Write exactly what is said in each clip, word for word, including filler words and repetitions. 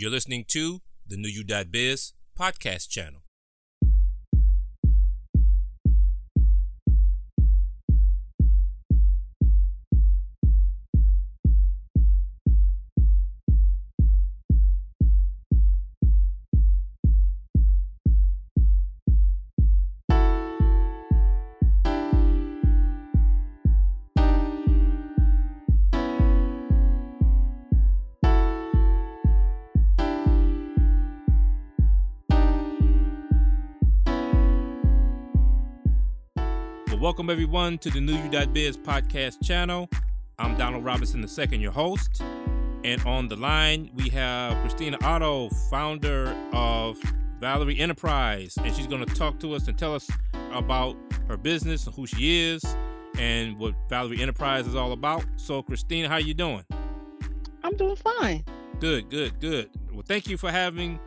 You're listening to the new you dot biz podcast channel. Welcome, everyone, to the new you dot biz podcast channel. I'm Donald Robinson the second, your host. And on the line, we have Christina Otto, founder of Valerie Enterprise. And she's going to talk to us and tell us about her business and who she is and what Valerie Enterprise is all about. So, Christina, how are you doing? I'm doing fine. Good, good, good. Well, thank you for having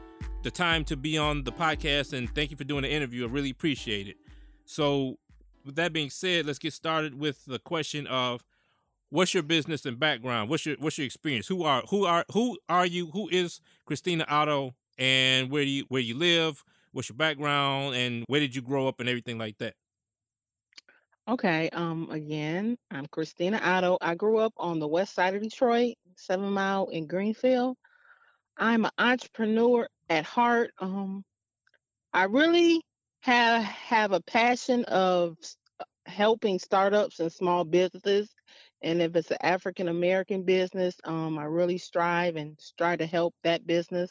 the time to be on the podcast, and thank you for doing the interview. I really appreciate it. So, with that being said, let's get started with the question of what's your business and background? What's your what's your experience? Who are who are who are you? Who is Christina Otto, and where do you where you live? What's your background, and where did you grow up and everything like that? Okay. Um. Again, I'm Christina Otto. I grew up on the west side of Detroit, Seven Mile in Greenfield. I'm an entrepreneur at heart. Um. I really. have have a passion of helping startups and small businesses. And if it's an African-American business, um, I really strive and strive to help that business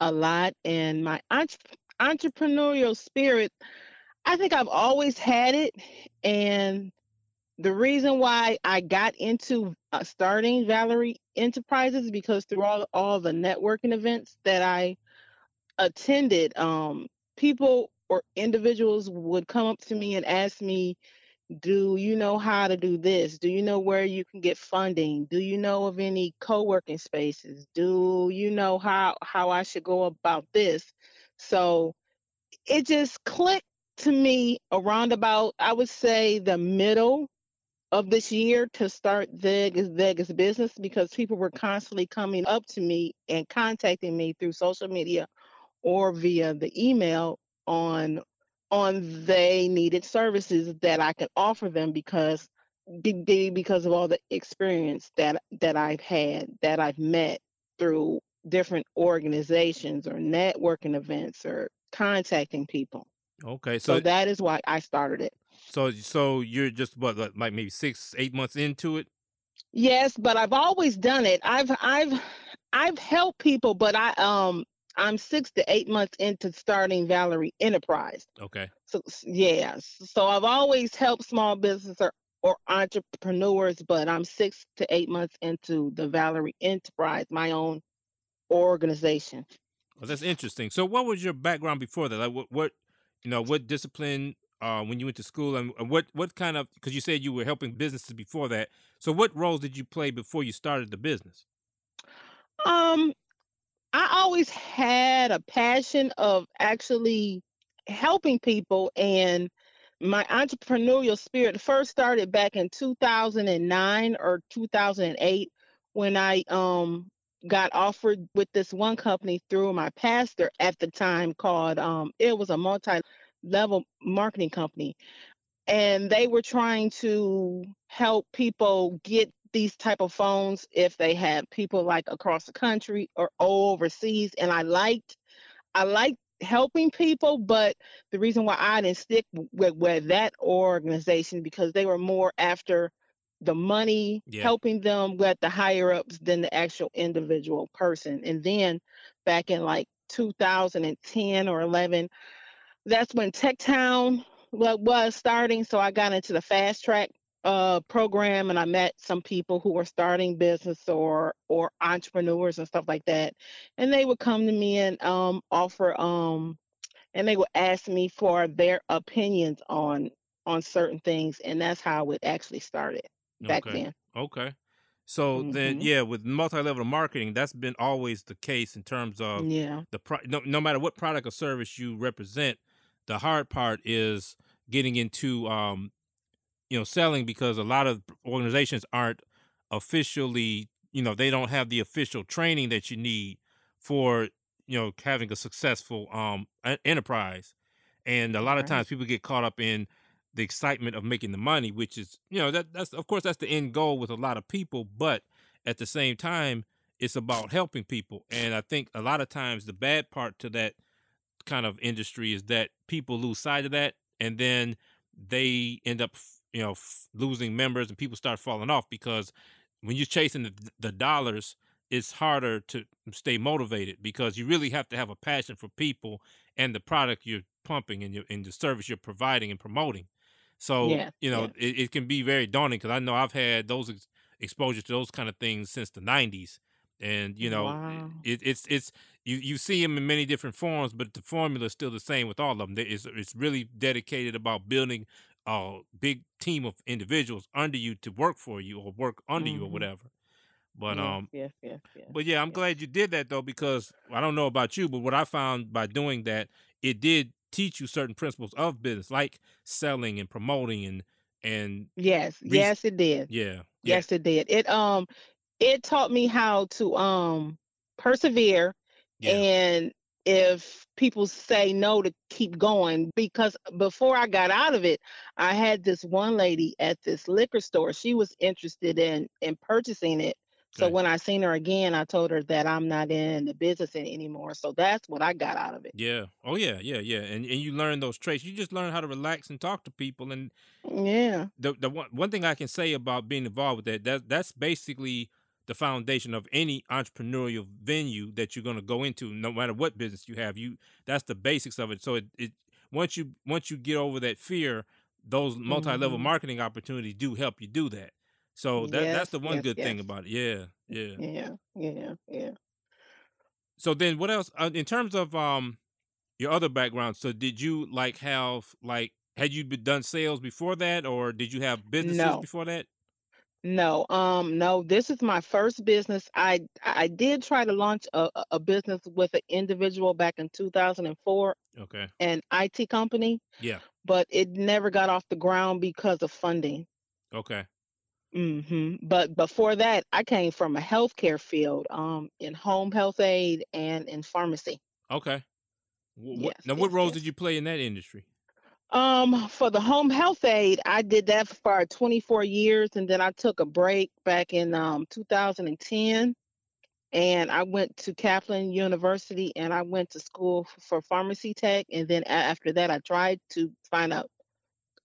a lot. And my entre- entrepreneurial spirit, I think I've always had it. And the reason why I got into uh, starting Valerie Enterprises, because through all, all the networking events that I attended, um, people or individuals would come up to me and ask me, do you know how to do this? Do you know where you can get funding? Do you know of any co-working spaces? Do you know how, how I should go about this? So it just clicked to me around about, I would say, the middle of this year to start Vegas, Vegas business, because people were constantly coming up to me and contacting me through social media or via the email on on they needed services that I could offer them because because of all the experience that that I've had, that I've met through different organizations or networking events or contacting people. Okay, so, so that is why I started it. So so you're just what, like maybe six, eight months into it? Yes, but I've always done it. I've I've I've helped people, but I um. I'm six to eight months into starting Valerie Enterprise. Okay. So, yeah. So I've always helped small businesses or, or entrepreneurs, but I'm six to eight months into the Valerie Enterprise, my own organization. Well, that's interesting. So what was your background before that? Like what, what you know, what discipline uh, when you went to school, and what, what kind of, because you said you were helping businesses before that. So what roles did you play before you started the business? Um, I always had a passion of actually helping people, and my entrepreneurial spirit first started back in two thousand nine or two thousand eight when I um, got offered with this one company through my pastor at the time called, um, it was a multi-level marketing company, and they were trying to help people get these type of phones if they had people like across the country or overseas. And I liked, I liked helping people, but the reason why I didn't stick with, with that organization, because they were more after the money, yeah. helping them with the higher ups than the actual individual person. And then back in like two thousand ten or eleven, that's when Tech Town was starting. So I got into the fast track uh program, and I met some people who were starting business or or entrepreneurs and stuff like that, and they would come to me and um offer um and they would ask me for their opinions on on certain things, and that's how it actually started back okay. then okay so mm-hmm. then yeah with multi-level marketing, that's been always the case in terms of yeah the pro- no, no matter what product or service you represent. The hard part is getting into um you know, selling, because a lot of organizations aren't officially, you know, they don't have the official training that you need for, you know, having a successful um, enterprise. And a lot of times people get caught up in the excitement of making the money, which is, you know, that that's of course that's the end goal with a lot of people. But at the same time, it's about helping people. And I think a lot of times the bad part to that kind of industry is that people lose sight of that, and then they end up, you know, f- losing members, and people start falling off because when you're chasing the, the dollars, it's harder to stay motivated because you really have to have a passion for people and the product you're pumping and, your, and the service you're providing and promoting. So, yeah, you know, yeah. it, it can be very daunting because I know I've had those ex- exposure to those kind of things since the nineties. And, you know, wow. it, it's it's you, you see them in many different forms, but the formula is still the same with all of them. It's, it's really dedicated about building a big team of individuals under you to work for you or work under mm-hmm. you or whatever. But yes, um, yes, yes, yes, but yeah, I'm yes. glad you did that, though, because I don't know about you, but what I found by doing that, it did teach you certain principles of business, like selling and promoting and and yes, re- yes, it did. Yeah, yes, yeah. it did. It um, it taught me how to um persevere, yeah. and if people say no, to keep going. Because before I got out of it, I had this one lady at this liquor store. She was interested in in purchasing it. So okay. when I seen her again, I told her that I'm not in the business anymore. So that's what I got out of it. Yeah. Oh, yeah, yeah, yeah. And and you learn those traits. You just learn how to relax and talk to people. And yeah, the the one, one thing I can say about being involved with that, that that's basically the foundation of any entrepreneurial venue that you're going to go into, no matter what business you have. You that's the basics of it. So it, it once you once you get over that fear, those multi-level mm-hmm. marketing opportunities do help you do that. So that, yes, that's the one yes, good yes. thing about it. Yeah, yeah. Yeah, yeah, yeah. So then what else, uh, in terms of um your other background, so did you like have, like, had you done sales before that, or did you have businesses no. before that? No, um, no, this is my first business. I I did try to launch a, a business with an individual back in two thousand four. Okay. An I T company. Yeah. But it never got off the ground because of funding. Okay. Mm-hmm. But before that, I came from a healthcare field, um, in home health aid and in pharmacy. Okay. What, yes, now, yes, what roles yes. did you play in that industry? Um, for the home health aid, I did that for twenty-four years, and then I took a break back in um two thousand ten, and I went to Kaplan University, and I went to school for pharmacy tech, and then after that, I tried to find out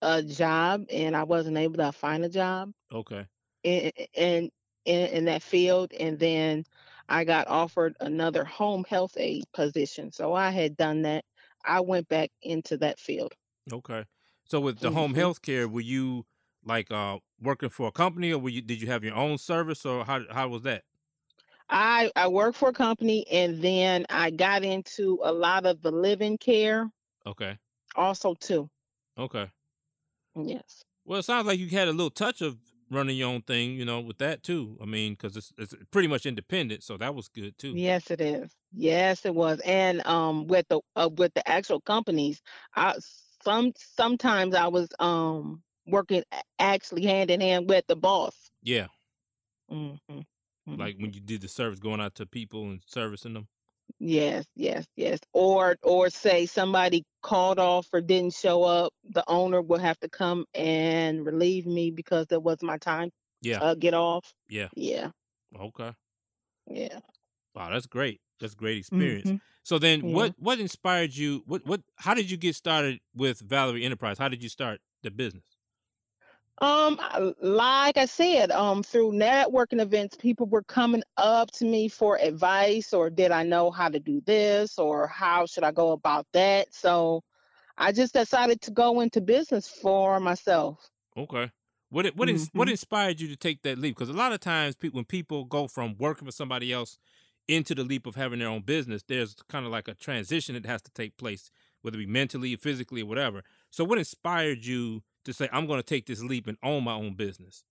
a job, and I wasn't able to find a job. Okay. In in in, in that field, and then I got offered another home health aid position. So I had done that. I went back into that field. Okay. So with the mm-hmm. home health care, were you like uh, working for a company, or were you did you have your own service, or how how was that? I I worked for a company, and then I got into a lot of the live-in care. Okay. Also too. Okay. Yes. Well, it sounds like you had a little touch of running your own thing, you know, with that too. I mean, because it's, it's pretty much independent, so that was good too. Yes, it is. Yes, it was. And um, with the uh, with the actual companies, I some sometimes I was um working actually hand in hand with the boss. Yeah. Mm-hmm. Mm-hmm. Like when you did the service, going out to people and servicing them. Yes, yes, yes. Or or say somebody called off or didn't show up, the owner will have to come and relieve me because that was my time. Yeah. Uh, get off. Yeah. Yeah. Okay. Yeah. Wow, that's great. That's a great experience. Mm-hmm. So then yeah. what what inspired you? What what how did you get started with Valerie Enterprise? How did you start the business? Um, like I said, um, through networking events, people were coming up to me for advice, or did I know how to do this, or how should I go about that? So I just decided to go into business for myself. Okay. What, what, mm-hmm. what inspired you to take that leap? Because a lot of times people, when people go from working for somebody else into the leap of having their own business, there's kind of like a transition that has to take place, whether it be mentally, physically, or whatever. So what inspired you to say, I'm going to take this leap and own my own business?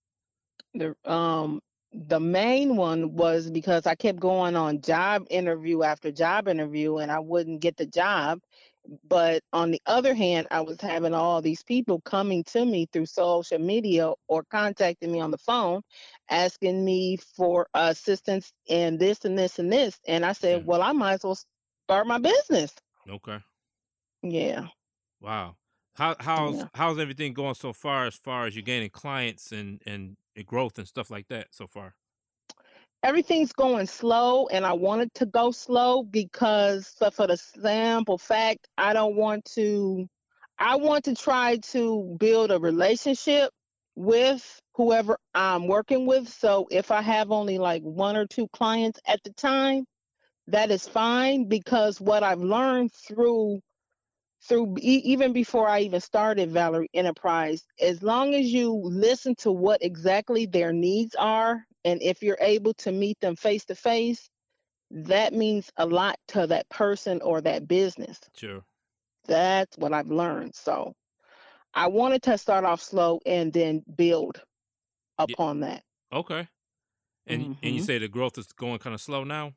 The um the main one was because I kept going on job interview after job interview, and I wouldn't get the job. But on the other hand, I was having all these people coming to me through social media or contacting me on the phone, asking me for assistance in this and this and this. And I said, mm-hmm. well, I might as well start my business. Okay. Yeah. Wow. How how's yeah. how's everything going so far as far as you're gaining clients and, and growth and stuff like that so far? Everything's going slow, and I want it to go slow because for, for the simple fact, I don't want to, I want to try to build a relationship with whoever I'm working with. So if I have only like one or two clients at the time, that is fine, because what I've learned through Through even before I even started Valerie Enterprise, as long as you listen to what exactly their needs are, and if you're able to meet them face to face, that means a lot to that person or that business. Sure. That's what I've learned. So I wanted to start off slow and then build upon yeah. that. Okay. And mm-hmm. and you say the growth is going kind of slow now?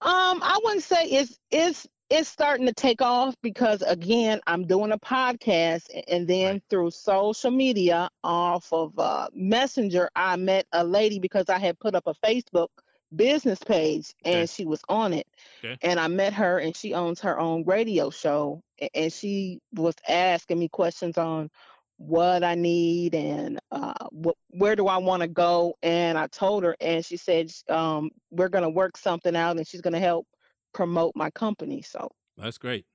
Um, I wouldn't say it's it's. It's starting to take off because, again, I'm doing a podcast, and then right. through social media off of uh, Messenger, I met a lady because I had put up a Facebook business page, and okay. she was on it. Okay. And I met her, and she owns her own radio show, and she was asking me questions on what I need and uh, wh- where do I want to go, and I told her, and she said um, we're going to work something out, and she's going to help promote my company. So that's great.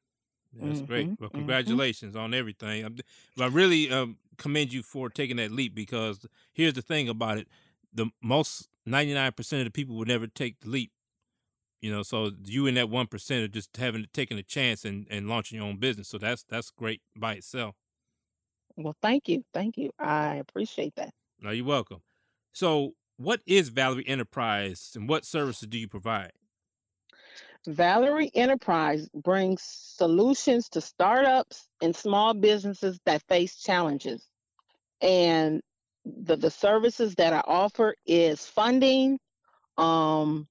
That's mm-hmm. great. Well, congratulations mm-hmm. on everything. I'm, I really um, commend you for taking that leap, because here's the thing about it. The most ninety-nine percent of the people would never take the leap, you know, so you and that one percent are just having taken a chance and, and launching your own business. So that's, that's great by itself. Well, thank you. Thank you. I appreciate that. No, you're welcome. So what is Valerie Enterprise, and what services do you provide? Valerie Enterprise brings solutions to startups and small businesses that face challenges. And the, the services that I offer is funding, um,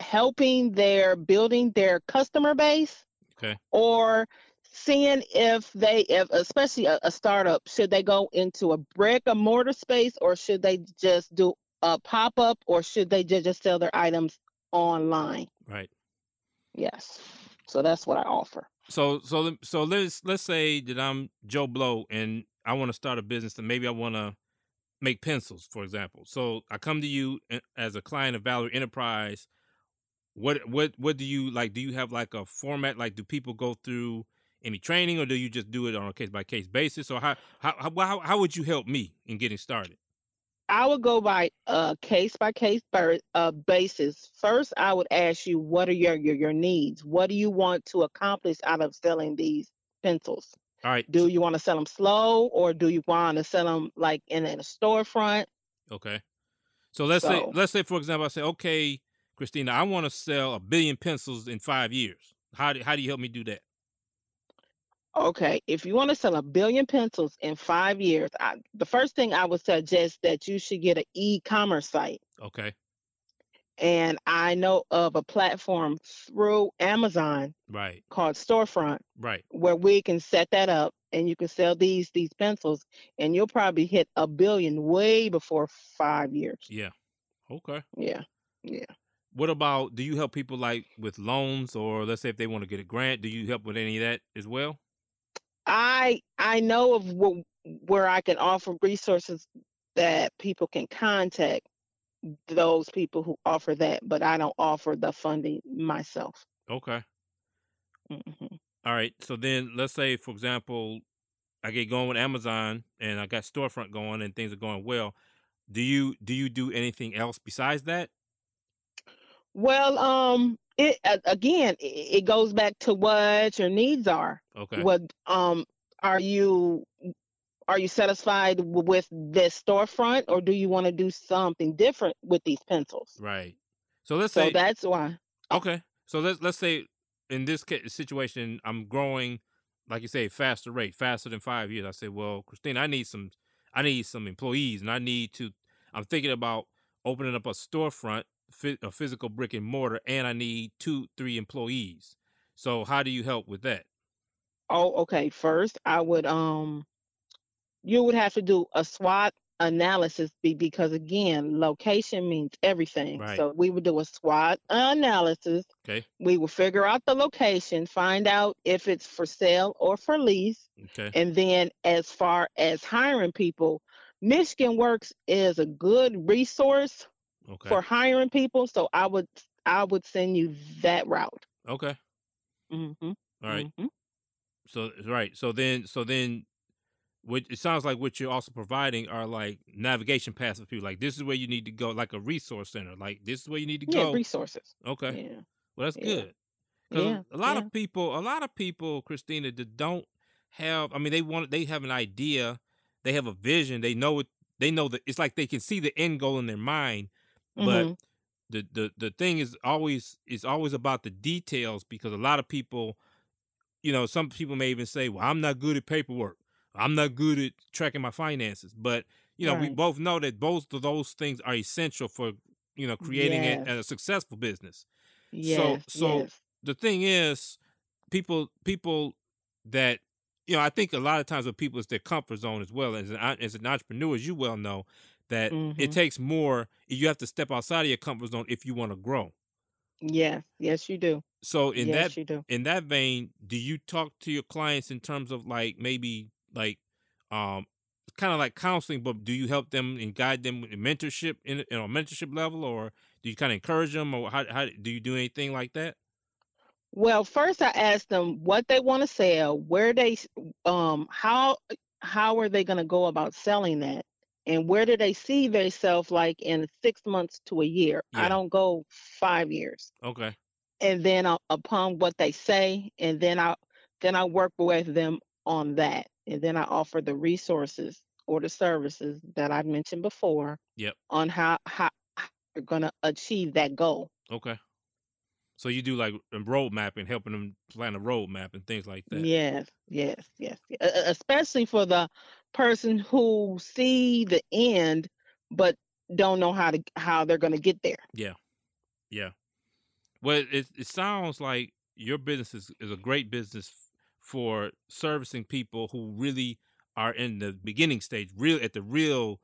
helping their building their customer base, okay. or seeing if they, if, especially a, a startup, should they go into a brick and mortar space, or should they just do a pop-up, or should they just sell their items online? Right. Yes. So that's what I offer. So so so let's let's say that I'm Joe Blow and I want to start a business, and maybe I want to make pencils, for example. So I come to you as a client of Valerie Enterprise. What what what do you like? Do you have like a format? Like, do people go through any training, or do you just do it on a case by case basis? Or how how how how would you help me in getting started? I would go by a case-by-case uh, basis. First, I would ask you, what are your, your your needs? What do you want to accomplish out of selling these pencils? All right. Do you want to sell them slow, or do you want to sell them like in, in a storefront? Okay. So let's so, say, let's say for example, I say, okay, Christina, I want to sell a billion pencils in five years. How do, how do you help me do that? Okay, if you want to sell a billion pencils in five years, I, the first thing I would suggest that you should get an e-commerce site. Okay. And I know of a platform through Amazon, right, called Storefront, right, where we can set that up, and you can sell these these pencils, and you'll probably hit a billion way before five years. Yeah. Okay. Yeah. Yeah. What about, do you help people like with loans, or let's say if they want to get a grant, do you help with any of that as well? I I know of w- where I can offer resources that people can contact those people who offer that, but I don't offer the funding myself. Okay. Mm-hmm. All right. So then let's say, for example, I get going with Amazon and I got Storefront going and things are going well. Do you do you do anything else besides that? Well, um. It, again, it goes back to what your needs are. Okay. What um are you are you satisfied with this storefront, or do you want to do something different with these pencils? Right. So let's so say that's why. Okay. So let's let's say in this situation, I'm growing, like you say, faster rate, faster than five years. I say, well, Christina, I need some, I need some employees, and I need to. I'm thinking about opening up a storefront, a physical brick and mortar, and I need two, three employees. So how do you help with that? Oh, okay. First, I would, um, you would have to do a SWOT analysis be because, again, location means everything. Right. So we would do a SWOT analysis. Okay. We will figure out the location, find out if it's for sale or for lease. Okay. And then as far as hiring people, Michigan Works is a good resource okay. for hiring people. So I would I would send you that route. Okay. Mm-hmm. All right. Mm-hmm. So right. So then so then what it sounds like what you're also providing are like navigation paths for people. Like this is where you need to go, like a resource center. Like this is where you need to yeah, go. Resources. Okay. Yeah. Well, that's yeah. good. Because yeah. a lot yeah. of people, a lot of people, Christina, that don't have. I mean, they want. They have an idea. They have a vision. They know it. They know that it's like they can see the end goal in their mind, but mm-hmm. the, the the thing is always it's always about the details, because a lot of people, you know, some people may even say, "Well, I'm not good at paperwork. I'm not good at tracking my finances." But you know, right. we both know that both of those things are essential for you know creating yes. a, a successful business. Yes. So, so yes. the thing is, people people that. You know, I think a lot of times with people, it's their comfort zone as well. As an, as an entrepreneur, as you well know, that mm-hmm. it takes more. You have to step outside of your comfort zone if you want to grow. Yes, yes, you do. So in yes, that you do. in that vein, do you talk to your clients in terms of like maybe like um, kind of like counseling, but do you help them and guide them in mentorship in, in a mentorship level, or do you kind of encourage them, or how, how do you do anything like that? Well, first I ask them what they want to sell, where they, um, how how are they going to go about selling that, and where do they see themselves like in six months to a year? Yeah. I don't go five years. Okay. And then uh, upon what they say, and then I then I work with them on that, and then I offer the resources or the services that I mentioned before. Yep. On how how they're going to achieve that goal. Okay. So you do like road mapping, helping them plan a road map and things like that. Yes, yes, yes. Especially for the person who see the end, but don't know how to how they're going to get there. Yeah, yeah. Well, it it sounds like your business is, is a great business for servicing people who really are in the beginning stage, real at the real.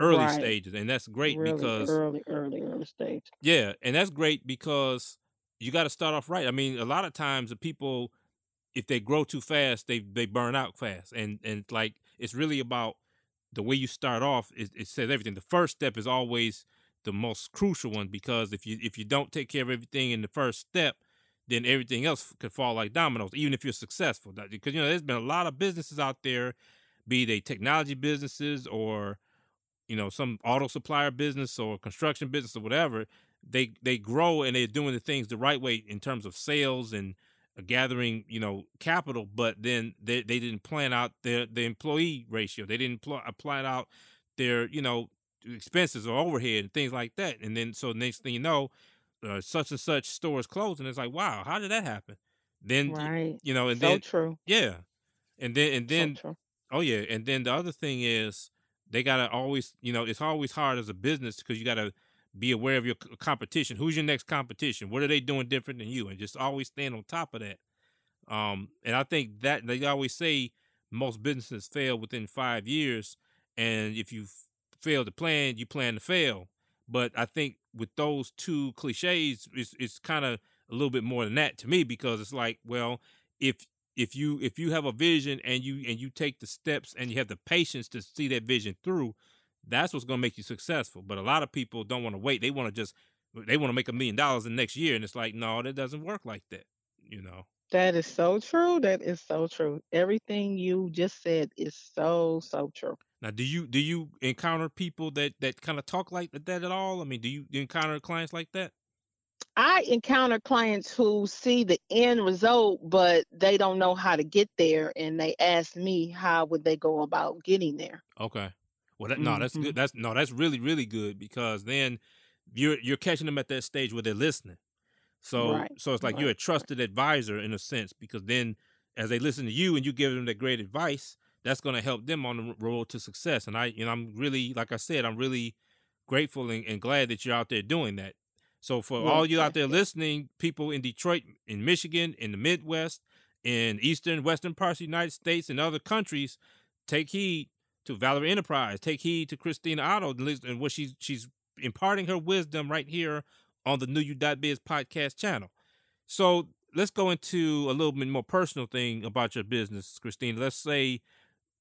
Early right. stages, and that's great really because early, early, early stage. Yeah, and that's great because you got to start off right. I mean, a lot of times the people, if they grow too fast, they they burn out fast, and and like it's really about the way you start off. It, it says everything. The first step is always the most crucial one, because if you if you don't take care of everything in the first step, then everything else could fall like dominoes. Even if you're successful, because you know there's been a lot of businesses out there, be they technology businesses or you know, some auto supplier business or construction business or whatever, they they grow and they're doing the things the right way in terms of sales and gathering, you know, capital. But then they, they didn't plan out their the employee ratio. They didn't pl- plan out their, you know, expenses or overhead and things like that. And then so next thing you know, uh, such and such stores closed. And it's like, wow, how did that happen? Then, right. you know, and so then. True. Yeah. And then and then. So true. Oh, yeah. And then the other thing is. They got to always, you know, it's always hard as a business because you got to be aware of your competition. Who's your next competition? What are they doing different than you? And just always stand on top of that. Um, and I think that they always say most businesses fail within five years. And if you fail to plan, you plan to fail. But I think with those two cliches, it's, it's kind of a little bit more than that to me, because it's like, well, if If you if you have a vision and you and you take the steps and you have the patience to see that vision through, that's what's going to make you successful. But a lot of people don't want to wait. They want to just they want to make a million dollars in the next year. And it's like, no, that doesn't work like that. You know, that is so true. That is so true. Everything you just said is so, so true. Now, do you do you encounter people that that kind of talk like that at all? I mean, do you encounter clients like that? I encounter clients who see the end result, but they don't know how to get there, and they ask me how would they go about getting there. Okay, well, that, no, mm-hmm. that's good. That's no, that's really, really good, because then you're you're catching them at that stage where they're listening. So, right. so it's like right. you're a trusted advisor in a sense, because then as they listen to you and you give them that great advice, that's going to help them on the road to success. And I, you know, I'm really, like I said, I'm really grateful and, and glad that you're out there doing that. So for all you out there listening, people in Detroit, in Michigan, in the Midwest, in eastern, western parts of the United States and other countries, take heed to Valerie Enterprise. Take heed to Christina Otto and what she's she's imparting her wisdom right here on the new you dot biz podcast channel. So let's go into a little bit more personal thing about your business, Christina. Let's say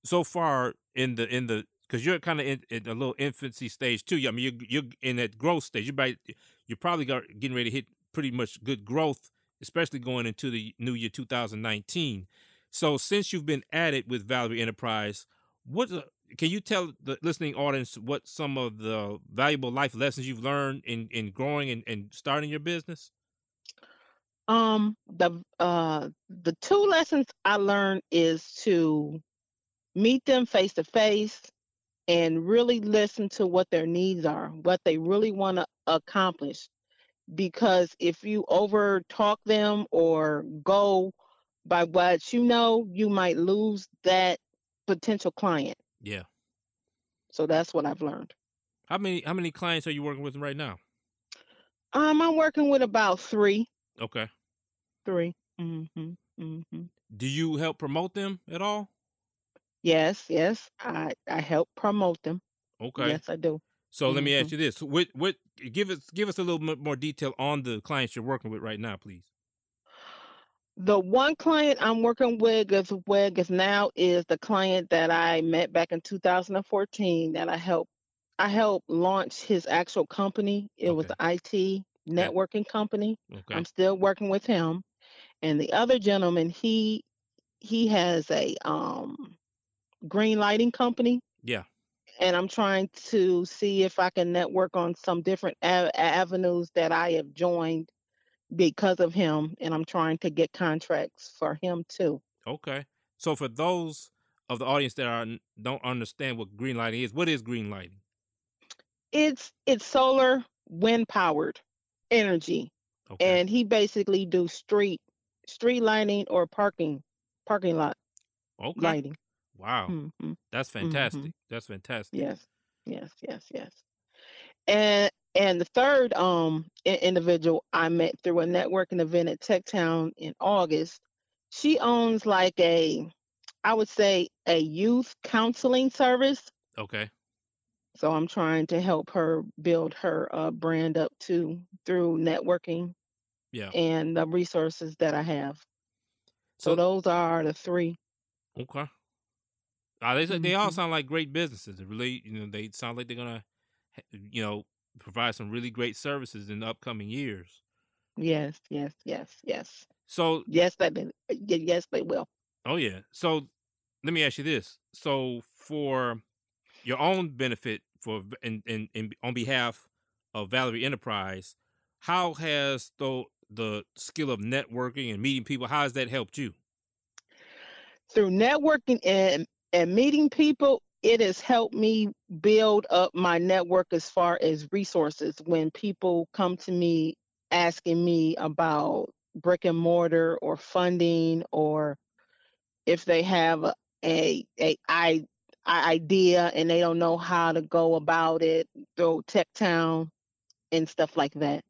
so far in the in the because you're kind of in, in a little infancy stage too. I mean, you're, you're in that growth stage. You're by, you're probably getting ready to hit pretty much good growth, especially going into the new year two thousand nineteen. So since you've been at it with Valerie Enterprise, what can you tell the listening audience what some of the valuable life lessons you've learned in, in growing and, and starting your business? Um, the uh, the two lessons I learned is to meet them face to face and really listen to what their needs are, what they really want to accomplish. Because if you over talk them or go by what you know, you might lose that potential client. Yeah. So that's what I've learned. How many how many clients are you working with right now? Um, I'm working with about three. Okay. Three. Mm-hmm. Mm-hmm. Do you help promote them at all? Yes, yes. I, I help promote them. Okay. Yes, I do. So mm-hmm. let me ask you this. What what give us give us a little bit more detail on the clients you're working with right now, please. The one client I'm working with is, with is now is the client that I met back in two thousand fourteen that I helped I helped launch his actual company. It okay. was an I T networking company. Okay. I'm still working with him. And the other gentleman, he he has a um green lighting company. Yeah. And I'm trying to see if I can network on some different av- avenues that I have joined because of him. And I'm trying to get contracts for him too. Okay. So for those of the audience that are, don't understand what green lighting is, what is green lighting? It's, it's solar wind powered energy. Okay. And he basically do street, street lighting or parking, parking lot okay. lighting. Wow. Mm-hmm. That's fantastic. Mm-hmm. That's fantastic. Yes. Yes. Yes. Yes. And, and the third um, individual I met through a networking event at Tech Town in August, she owns like a, I would say a youth counseling service. Okay. So I'm trying to help her build her uh, brand up too through networking. Yeah. And the resources that I have. So, so those are the three. Okay. Uh, they they all sound like great businesses. They really, you know, they sound like they're gonna, you know, provide some really great services in the upcoming years. Yes, yes, yes, yes. So yes, they yes they will. Oh yeah. So let me ask you this. So for your own benefit, for and and, and on behalf of Valerie Enterprise, how has the the skill of networking and meeting people? How has that helped you? Through networking and And meeting people, it has helped me build up my network as far as resources. When people come to me asking me about brick and mortar or funding, or if they have a, a, a, a idea and they don't know how to go about it, through Tech Town and stuff like that.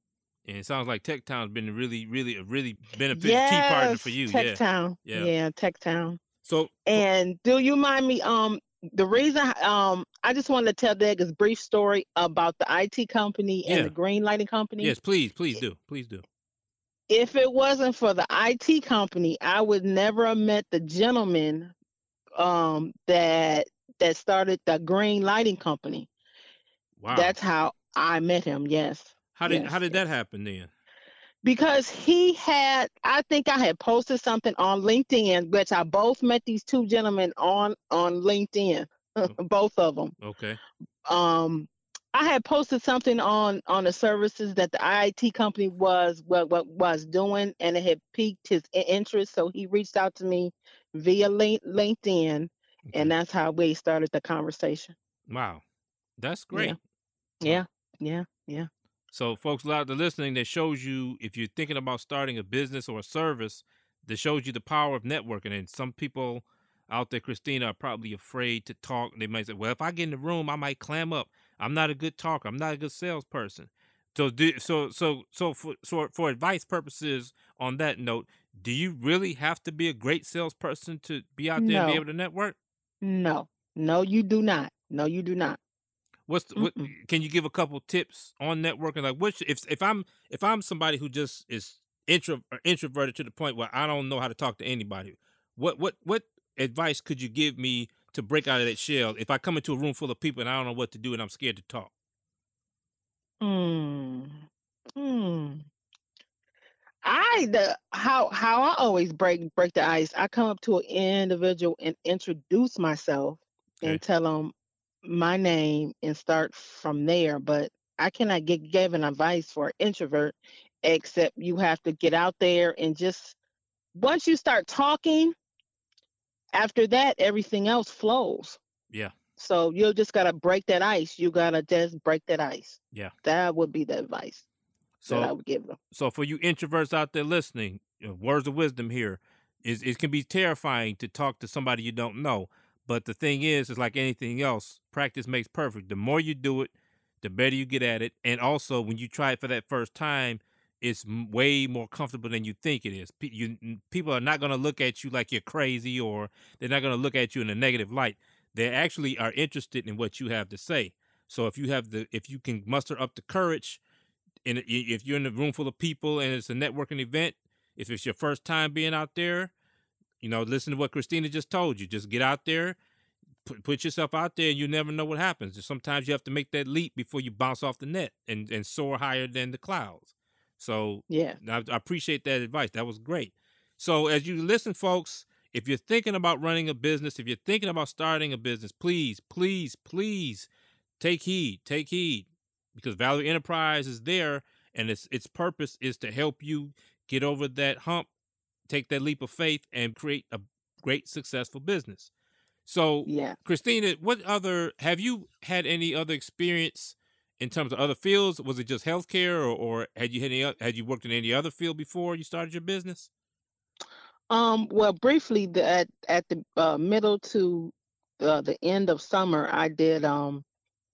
And it sounds like Tech Town's been really, really, a really beneficial yes, key partner for you. Tech yeah. Town. Yeah. yeah, Tech Town. So, and do you mind me? Um, the reason um, I just wanted to tell Deg's brief story about the I T company and yeah. the green lighting company. Yes, please, please do, please do. If it wasn't for the I T company, I would never have met the gentleman um, that that started the green lighting company. Wow, that's how I met him. Yes. How did yes, how did yes. that happen then? Because he had, I think I had posted something on LinkedIn, which I both met these two gentlemen on, on LinkedIn, both of them. Okay. Um, I had posted something on, on the services that the I T company was, what, what was doing, and it had piqued his interest. So he reached out to me via link, LinkedIn, okay. and that's how we started the conversation. Wow. That's great. Yeah. Yeah. Yeah. yeah. So, folks, a lot of the listening that shows you, if you're thinking about starting a business or a service, that shows you the power of networking. And some people out there, Christina, are probably afraid to talk. They might say, well, if I get in the room, I might clam up. I'm not a good talker. I'm not a good salesperson. So, do, so, so, so for, so for advice purposes on that note, do you really have to be a great salesperson to be out there no. and be able to network? No, No, you do not. No, you do not. What's the, what, can you give a couple tips on networking? Like, what should, if if I'm if I'm somebody who just is intro, introverted to the point where I don't know how to talk to anybody, what what what advice could you give me to break out of that shell if I come into a room full of people and I don't know what to do and I'm scared to talk? Hmm. Hmm. I the how how I always break break the ice. I come up to an individual and introduce myself okay. and tell them my name and start from there. But I cannot get given advice for an introvert, except you have to get out there and just once you start talking, after that everything else flows. Yeah. So you just gotta break that ice. You gotta just break that ice. Yeah. That would be the advice. So I would give them. So for you introverts out there listening, you know, words of wisdom here is it can be terrifying to talk to somebody you don't know. But the thing is, it's like anything else, practice makes perfect. The more you do it, the better you get at it. And also when you try it for that first time, it's way more comfortable than you think it is. P- you, people are not going to look at you like you're crazy, or they're not going to look at you in a negative light. They actually are interested in what you have to say. So if you have the, if you can muster up the courage, and if you're in a room full of people and it's a networking event, if it's your first time being out there, you know, listen to what Christina just told you. Just get out there, put, put yourself out there, and you never know what happens. Sometimes you have to make that leap before you bounce off the net and, and soar higher than the clouds. So yeah, I, I appreciate that advice. That was great. So as you listen, folks, if you're thinking about running a business, if you're thinking about starting a business, please, please, please take heed, take heed. Because Valerie Enterprise is there, and its its purpose is to help you get over that hump, take that leap of faith, and create a great, successful business. So, yeah. Christina, what other have you had any other experience in terms of other fields? Was it just healthcare, or, or had you had any had you worked in any other field before you started your business? Um. Well, briefly, the, at at the uh, middle to the, the end of summer, I did um.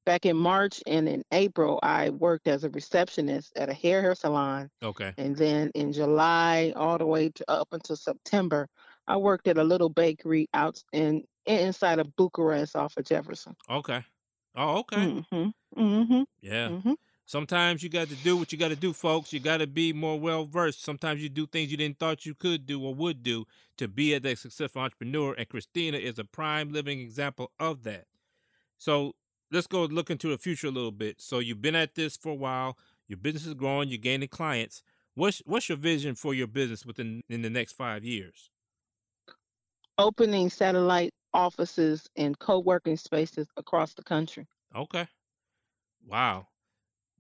Back in March and in April, I worked as a receptionist at a hair hair salon. Okay. And then in July, all the way to up until September, I worked at a little bakery out in inside of Bucharest off of Jefferson. Okay. Oh, okay. Mm-hmm. Mm-hmm. Yeah. Mm-hmm. Sometimes you got to do what you got to do, folks. You got to be more well-versed. Sometimes you do things you didn't thought you could do or would do to be a that successful entrepreneur. And Christina is a prime living example of that. So let's go look into the future a little bit. So you've been at this for a while. Your business is growing. You're gaining clients. What's what's your vision for your business within in the next five years? Opening satellite offices and co-working spaces across the country. Okay. Wow.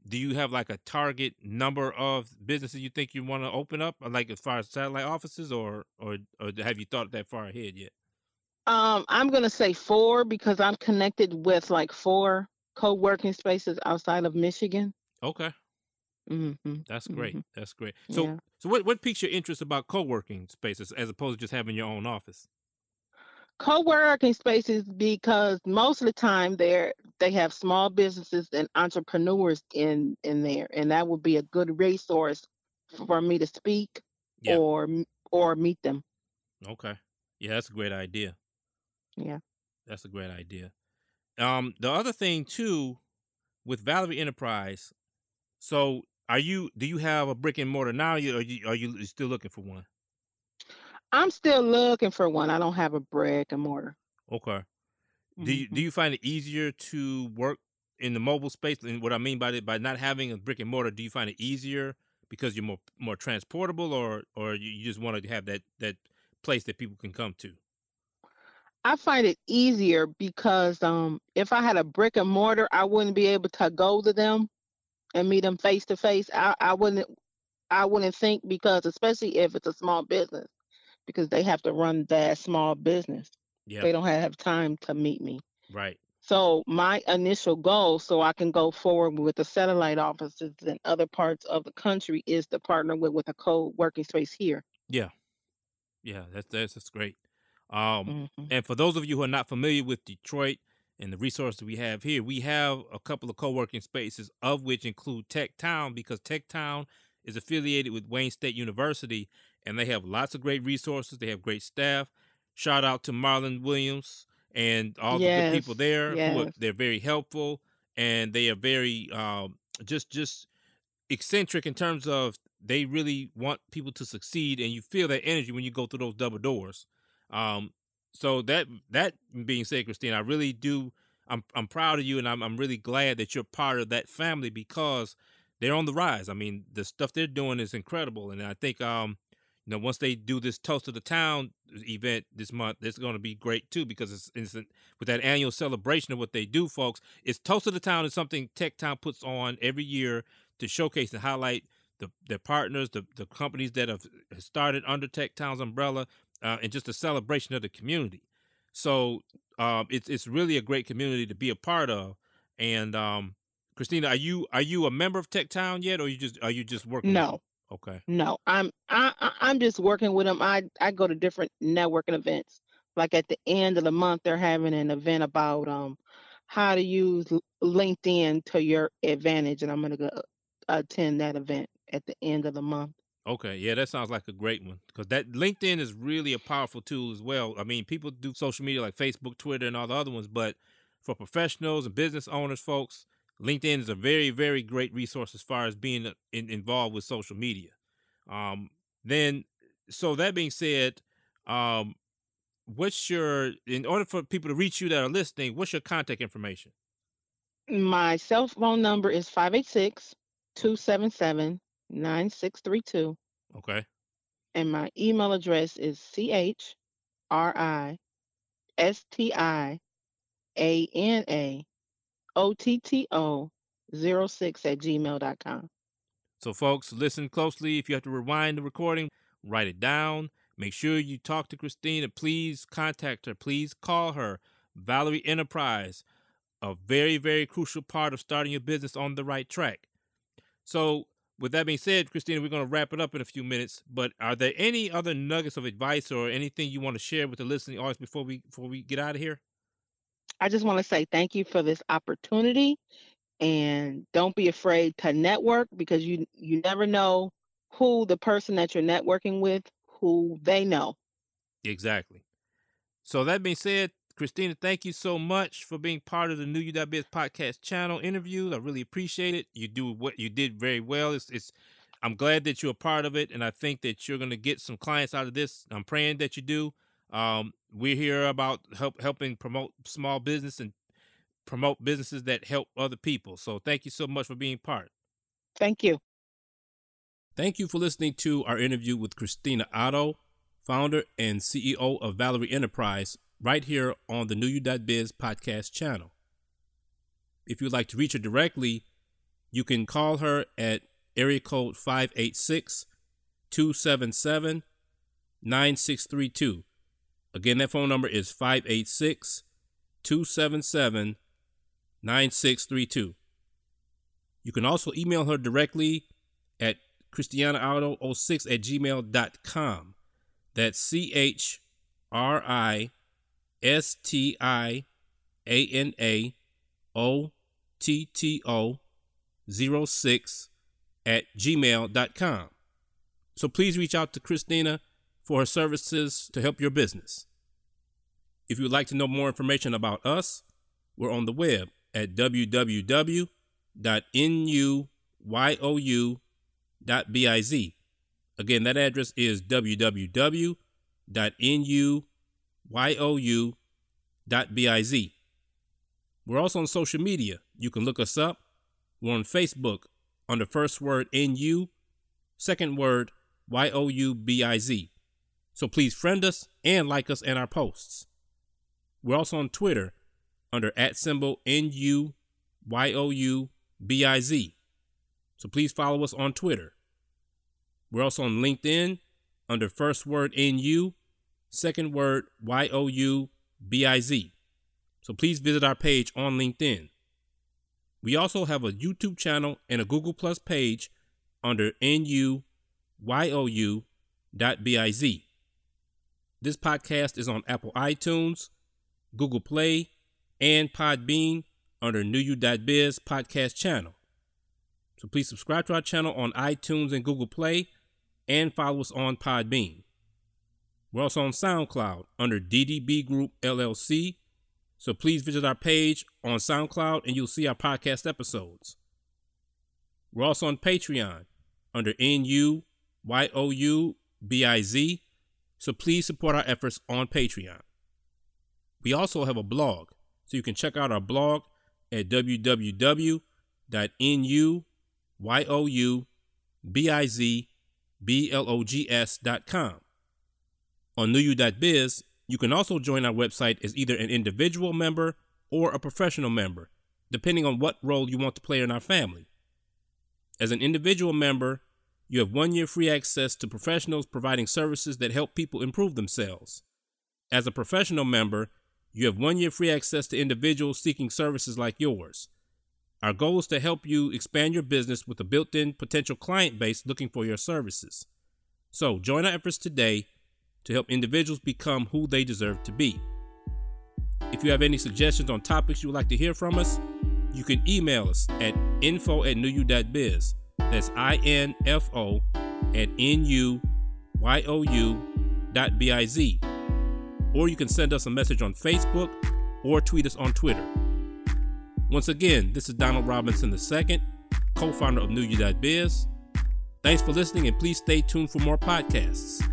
Do you have like a target number of businesses you think you want to open up, like as far as satellite offices, or or, or have you thought that far ahead yet? Um, I'm going to say four because I'm connected with like four co-working spaces outside of Michigan. Okay. Mm-hmm. That's great. Mm-hmm. That's great. So yeah. so what, what piques your interest about co-working spaces as opposed to just having your own office? Co-working spaces, because most of the time they're, they have small businesses and entrepreneurs in, in there, and that would be a good resource for me to speak yeah. or or meet them. Okay. Yeah, that's a great idea. Yeah, that's a great idea. Um, the other thing too, with Valerie Enterprise. So, are you? Do you have a brick and mortar now? Or are you? Are you still looking for one? I'm still looking for one. I don't have a brick and mortar. Okay. Do mm-hmm. you do you find it easier to work in the mobile space? And what I mean by that, by not having a brick and mortar, do you find it easier because you're more more transportable, or or you just want to have that that place that people can come to? I find it easier because um, if I had a brick and mortar, I wouldn't be able to go to them and meet them face to face. I, I wouldn't, I wouldn't think, because especially if it's a small business, because they have to run that small business. Yeah. They don't have time to meet me. Right. So my initial goal, so I can go forward with the satellite offices in other parts of the country, is to partner with with a co-working space here. Yeah. Yeah, that's that's, that's great. Um, mm-hmm. And for those of you who are not familiar with Detroit and the resources we have here, we have a couple of co-working spaces, of which include Tech Town, because Tech Town is affiliated with Wayne State University, and they have lots of great resources. They have great staff. Shout out to Marlon Williams and all yes. the good people there. Yes. Who are, they're very helpful, and they are very um, just just eccentric in terms of they really want people to succeed, and you feel that energy when you go through those double doors. Um, so that that being said, Christina, I really do. I'm I'm proud of you, and I'm I'm really glad that you're part of that family because they're on the rise. I mean, the stuff they're doing is incredible, and I think um, you know, once they do this Toast of the Town event this month, it's going to be great too because it's, it's with that annual celebration of what they do, folks. It's Toast of the Town is something Tech Town puts on every year to showcase and highlight the their partners, the the companies that have started under Tech Town's umbrella, uh, and just a celebration of the community. So um, it's it's really a great community to be a part of. And um, Christina, are you are you a member of Tech Town yet, or you just are you just working? No. With them? Okay. No, I'm I, I'm just working with them. I, I go to different networking events. Like at the end of the month, they're having an event about um how to use LinkedIn to your advantage, and I'm gonna go attend that event at the end of the month. Okay, yeah, that sounds like a great one because that LinkedIn is really a powerful tool as well. I mean, people do social media like Facebook, Twitter, and all the other ones, but for professionals and business owners, folks, LinkedIn is a very, very great resource as far as being in, involved with social media. Um, then, so that being said, um, what's your, in order for people to reach you that are listening, what's your contact information? My cell phone number is five eight six, two seven seven, nine six three two. Okay. And my email address is C H R I S T I A N A O T T O zero six at gmail dot com. So folks, listen closely. If you have to rewind the recording, write it down. Make sure you talk to Christina. Please contact her. Please call her. Valerie Enterprise, a very, very crucial part of starting your business on the right track. So with that being said, Christina, we're going to wrap it up in a few minutes, but are there any other nuggets of advice or anything you want to share with the listening audience before we before we get out of here? I just want to say thank you for this opportunity, and don't be afraid to network because you you never know who the person that you're networking with, who they know. Exactly. So that being said, Christina, thank you so much for being part of the New You dot biz podcast channel interviews. I really appreciate it. You do what you did very well. It's, it's I'm glad that you're a part of it, and I think that you're going to get some clients out of this. I'm praying that you do. Um, we're here about help, helping promote small business and promote businesses that help other people. So thank you so much for being part. Thank you. Thank you for listening to our interview with Christina Otto, founder and C E O of Valerie Enterprise, right here on the New You dot biz podcast channel. If you'd like to reach her directly, you can call her at area code five eight six, two seven seven, nine six three two. Again, that phone number is five eight six, two seven seven, nine six three two. You can also email her directly at christiana otto zero six at gmail dot com. That's C H R I S T I A N A O T T O zero six at gmail dot com. So please reach out to Christina for her services to help your business. If you would like to know more information about us, we're on the web at w w w dot new you dot biz. Again, that address is w w w dot new you dot biz. We're also on social media. You can look us up. We're on Facebook under first word N U, second word Y O U B I Z. So please friend us and like us and our posts. We're also on Twitter under at symbol N U Y O U B I Z. So please follow us on Twitter. We're also on LinkedIn under first word N U, second word Y O U B I Z. So please visit our page on LinkedIn. We also have a YouTube channel and a Google Plus page under N U Y O U dot biz. This podcast is on Apple iTunes, Google Play, and Podbean under New You dot biz podcast channel. So please subscribe to our channel on iTunes and Google Play and follow us on Podbean. We're also on SoundCloud under D D B Group L L C So please visit our page on SoundCloud and you'll see our podcast episodes. We're also on Patreon under N U Y O U B I Z. So please support our efforts on Patreon. We also have a blog, so you can check out our blog at w w w dot new you biz blogs dot com. On new you dot biz, you can also join our website as either an individual member or a professional member, depending on what role you want to play in our family. As an individual member, you have one year free access to professionals providing services that help people improve themselves. As a professional member, you have one year free access to individuals seeking services like yours. Our goal is to help you expand your business with a built-in potential client base looking for your services. So join our efforts today to help individuals become who they deserve to be. If you have any suggestions on topics you would like to hear from us, you can email us at info at new you dot biz. That's I N F O at N-U-Y-O-U dot B-I-Z. Or you can send us a message on Facebook or tweet us on Twitter. Once again, this is Donald Robinson the Second, co-founder of new you dot biz. Thanks for listening, and please stay tuned for more podcasts.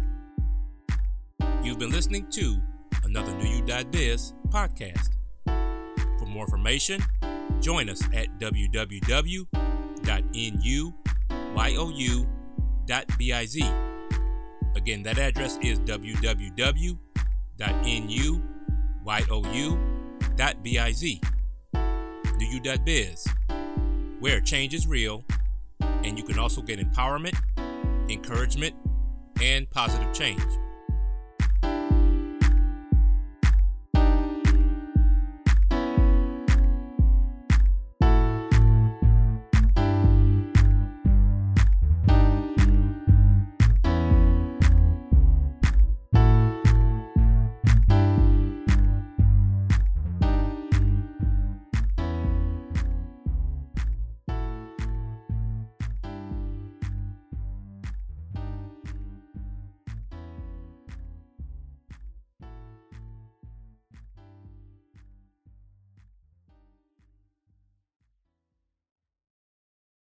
You've been listening to another new you dot biz podcast. For more information, join us at w w w dot n u y o u dot biz. Again, that address is w w w dot n u y o u dot biz. new you dot biz, where change is real, and you can also get empowerment, encouragement, and positive change.